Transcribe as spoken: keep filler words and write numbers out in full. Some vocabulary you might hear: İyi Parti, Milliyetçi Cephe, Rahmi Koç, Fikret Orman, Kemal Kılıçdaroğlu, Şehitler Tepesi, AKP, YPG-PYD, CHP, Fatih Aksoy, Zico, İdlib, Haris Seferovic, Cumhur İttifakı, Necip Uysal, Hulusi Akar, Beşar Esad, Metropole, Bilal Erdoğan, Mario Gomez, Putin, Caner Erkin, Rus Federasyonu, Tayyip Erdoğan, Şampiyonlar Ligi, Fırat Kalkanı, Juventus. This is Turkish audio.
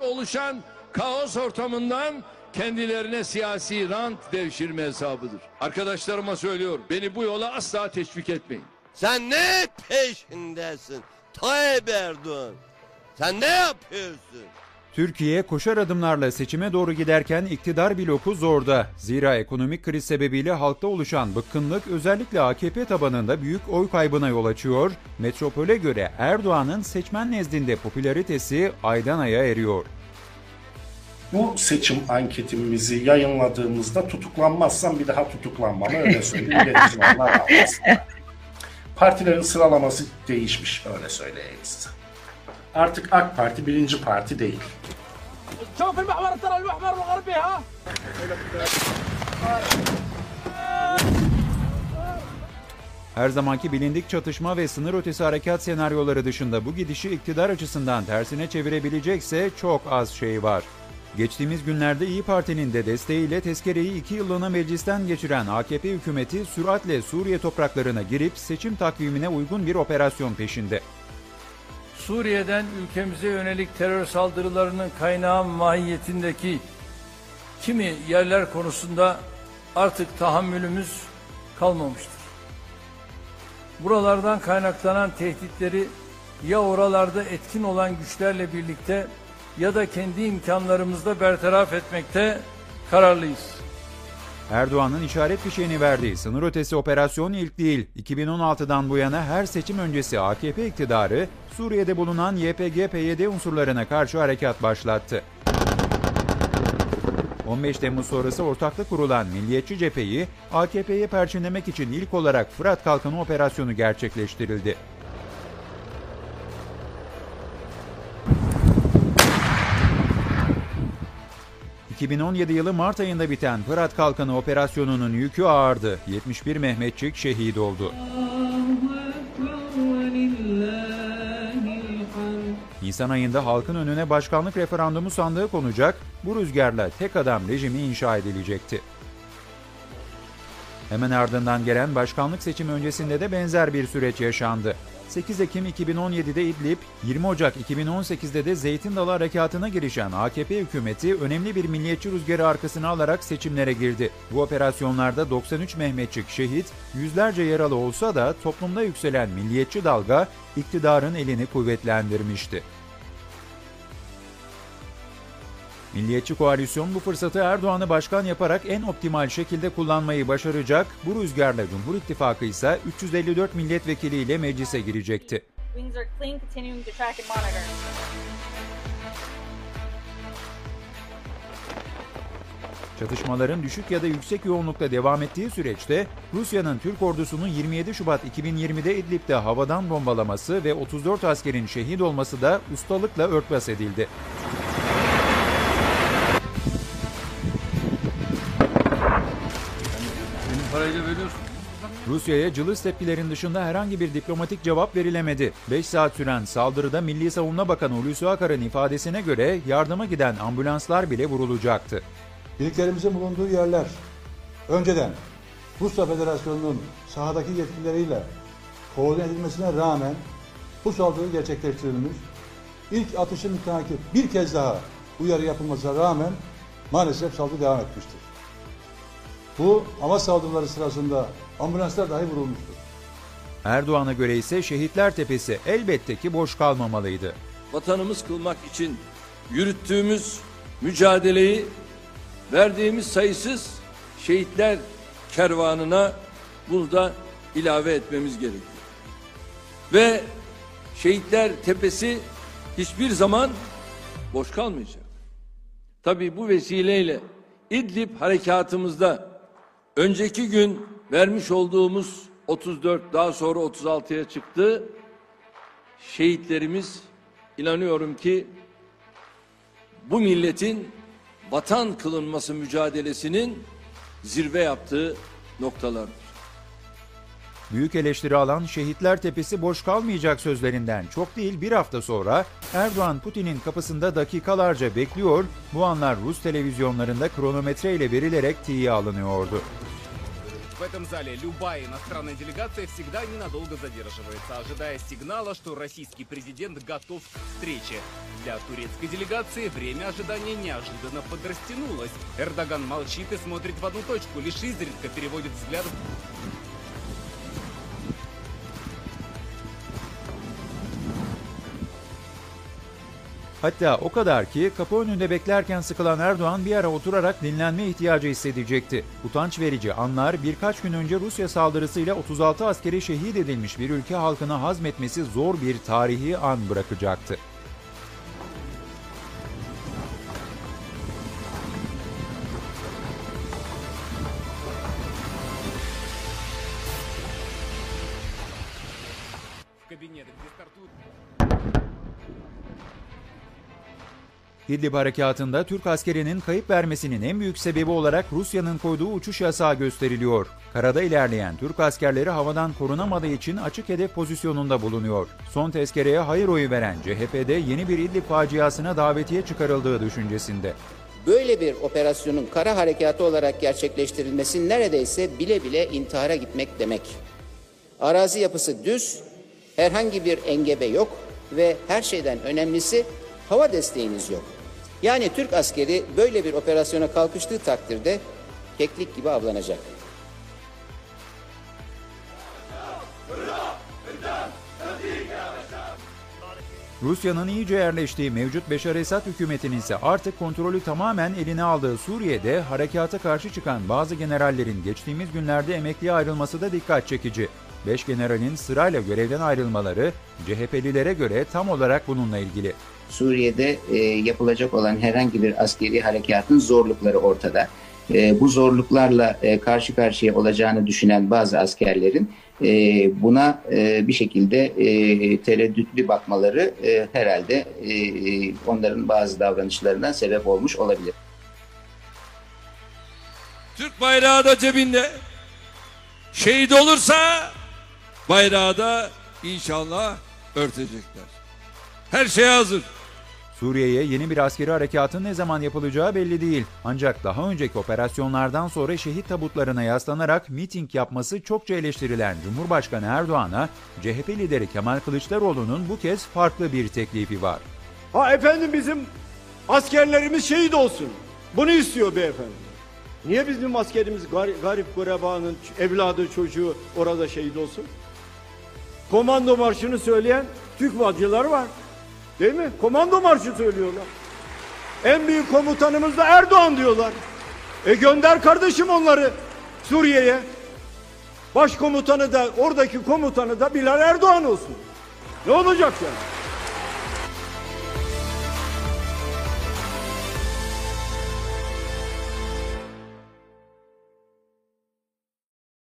oluşan kaos ortamından kendilerine siyasi rant devşirme hesabıdır. Arkadaşlarıma söylüyorum, beni bu yola asla teşvik etmeyin. Sen ne peşindesin Tayyip Erdoğan? Sen ne yapıyorsun? Türkiye koşar adımlarla seçime doğru giderken iktidar bloku zorda. Zira ekonomik kriz sebebiyle halkta oluşan bıkkınlık özellikle A K P tabanında büyük oy kaybına yol açıyor. Metropole göre Erdoğan'ın seçmen nezdinde popülaritesi aydan aya eriyor. Bu seçim anketimizi yayınladığımızda tutuklanmazsam bir daha tutuklanmamı öyle söyleyeyim. Partilerin sıralaması değişmiş öyle söyleyeyim size. Artık AK Parti birinci parti değil. Her zamanki bilindik çatışma ve sınır ötesi harekat senaryoları dışında bu gidişi iktidar açısından tersine çevirebilecekse çok az şey var. Geçtiğimiz günlerde İyi Parti'nin de desteğiyle tezkereyi iki yıllığına meclisten geçiren A K P hükümeti süratle Suriye topraklarına girip seçim takvimine uygun bir operasyon peşinde. Suriye'den ülkemize yönelik terör saldırılarının kaynağı mahiyetindeki kimi yerler konusunda artık tahammülümüz kalmamıştır. Buralardan kaynaklanan tehditleri ya oralarda etkin olan güçlerle birlikte ya da kendi imkanlarımızla bertaraf etmekte kararlıyız. Erdoğan'ın işaret fişeğini verdiği sınır ötesi operasyon ilk değil. iki bin on altıdan bu yana her seçim öncesi A K P iktidarı Suriye'de bulunan Y P G P Y D unsurlarına karşı harekat başlattı. on beş Temmuz sonrası ortaklık kurulan Milliyetçi Cephe'yi A K P'ye perçinlemek için ilk olarak Fırat Kalkanı operasyonu gerçekleştirildi. iki bin on yedi yılı Mart ayında biten Fırat Kalkanı operasyonunun yükü ağırdı. yetmiş bir Mehmetçik şehit oldu. Nisan ayında halkın önüne başkanlık referandumu sandığı konacak, bu rüzgarla tek adam rejimi inşa edilecekti. Hemen ardından gelen başkanlık seçimi öncesinde de benzer bir süreç yaşandı. sekiz Ekim iki bin on yedi'de İdlib, yirmi Ocak iki bin on sekiz'de de Zeytin Dalı Harekatı'na girişen A K P hükümeti önemli bir milliyetçi rüzgarı arkasına alarak seçimlere girdi. Bu operasyonlarda doksan üç Mehmetçik şehit, yüzlerce yaralı olsa da toplumda yükselen milliyetçi dalga iktidarın elini kuvvetlendirmişti. Milliyetçi koalisyon bu fırsatı Erdoğan'ı başkan yaparak en optimal şekilde kullanmayı başaracak, bu rüzgarla Cumhur İttifakı ise üç yüz elli dört milletvekiliyle meclise girecekti. Çatışmaların düşük ya da yüksek yoğunlukla devam ettiği süreçte Rusya'nın Türk ordusunu yirmi yedi Şubat iki bin yirmi'de İdlib'de havadan bombalaması ve otuz dört askerin şehit olması da ustalıkla örtbas edildi. Rusya'ya cılız tepkilerin dışında herhangi bir diplomatik cevap verilemedi. beş saat süren saldırıda Milli Savunma Bakanı Hulusi Akar'ın ifadesine göre yardıma giden ambulanslar bile vurulacaktı. Birliklerimizin bulunduğu yerler önceden Rus Federasyonu'nun sahadaki yetkilileriyle koordine edilmesine rağmen bu saldırı gerçekleştirilmiş. İlk atışın müteaki bir kez daha uyarı yapılmasına rağmen maalesef saldırı devam etmiştir. Bu hava saldırıları sırasında ambulanslar dahi vurulmuştur. Erdoğan'a göre ise Şehitler Tepesi elbette ki boş kalmamalıydı. Vatanımız kılmak için yürüttüğümüz mücadeleyi verdiğimiz sayısız şehitler kervanına bunu da ilave etmemiz gerekiyor. Ve Şehitler Tepesi hiçbir zaman boş kalmayacak. Tabii bu vesileyle İdlib harekatımızda önceki gün vermiş olduğumuz otuz dört daha sonra otuz altı'ya çıktı. Şehitlerimiz inanıyorum ki bu milletin vatan kılınması mücadelesinin zirve yaptığı noktalardır. Büyük eleştiri alan Şehitler Tepesi boş kalmayacak sözlerinden çok değil bir hafta sonra Erdoğan Putin'in kapısında dakikalarca bekliyor, bu anlar Rus televizyonlarında kronometreyle verilerek tiye alınıyordu. В этом зале любая иностранная делегация всегда ненадолго задерживается, ожидая сигнала, что российский президент готов к встрече. Для турецкой делегации время ожидания неожиданно подрастянулось. Эрдоган молчит и смотрит в одну точку, лишь изредка переводит взгляд. Hatta o kadar ki kapı önünde beklerken sıkılan Erdoğan bir ara oturarak dinlenme ihtiyacı hissedecekti. Utanç verici anlar birkaç gün önce Rusya saldırısıyla otuz altı askeri şehit edilmiş bir ülke halkına hazmetmesi zor bir tarihi an bırakacaktı. İdlib harekatında Türk askerinin kayıp vermesinin en büyük sebebi olarak Rusya'nın koyduğu uçuş yasağı gösteriliyor. Karada ilerleyen Türk askerleri havadan korunamadığı için açık hedef pozisyonunda bulunuyor. Son tezkereye hayır oyu veren C H P'de yeni bir İdlib faciasına davetiye çıkarıldığı düşüncesinde. Böyle bir operasyonun kara harekatı olarak gerçekleştirilmesi neredeyse bile bile intihara gitmek demek. Arazi yapısı düz, herhangi bir engebe yok ve her şeyden önemlisi hava desteğiniz yok. Yani Türk askeri böyle bir operasyona kalkıştığı takdirde keklik gibi avlanacak. Rusya'nın iyice yerleştiği mevcut Beşar Esad hükümetinin ise artık kontrolü tamamen eline aldığı Suriye'de harekata karşı çıkan bazı generallerin geçtiğimiz günlerde emekliye ayrılması da dikkat çekici. Beş generalin sırayla görevden ayrılmaları C H P'lilere göre tam olarak bununla ilgili. Suriye'de e, yapılacak olan herhangi bir askeri harekatın zorlukları ortada. E, bu zorluklarla e, karşı karşıya olacağını düşünen bazı askerlerin e, buna e, bir şekilde e, tereddütlü bakmaları e, herhalde e, onların bazı davranışlarından sebep olmuş olabilir. Türk bayrağı da cebinde. Şehit olursa bayrağı da inşallah örtecekler. Her şey hazır. Suriye'ye yeni bir askeri harekatın ne zaman yapılacağı belli değil. Ancak daha önceki operasyonlardan sonra şehit tabutlarına yaslanarak miting yapması çokça eleştirilen Cumhurbaşkanı Erdoğan'a C H P lideri Kemal Kılıçdaroğlu'nun bu kez farklı bir teklifi var. Ha efendim bizim askerlerimiz şehit olsun. Bunu istiyor beyefendi. Niye bizim askerimiz garip, garip gurebanın evladı çocuğu orada şehit olsun? Komando marşını söyleyen Türk vacılar var. Değil mi? Komando marşı söylüyorlar. En büyük komutanımız da Erdoğan diyorlar. E gönder kardeşim onları Suriye'ye. Başkomutanı da oradaki komutanı da Bilal Erdoğan olsun. Ne olacak yani?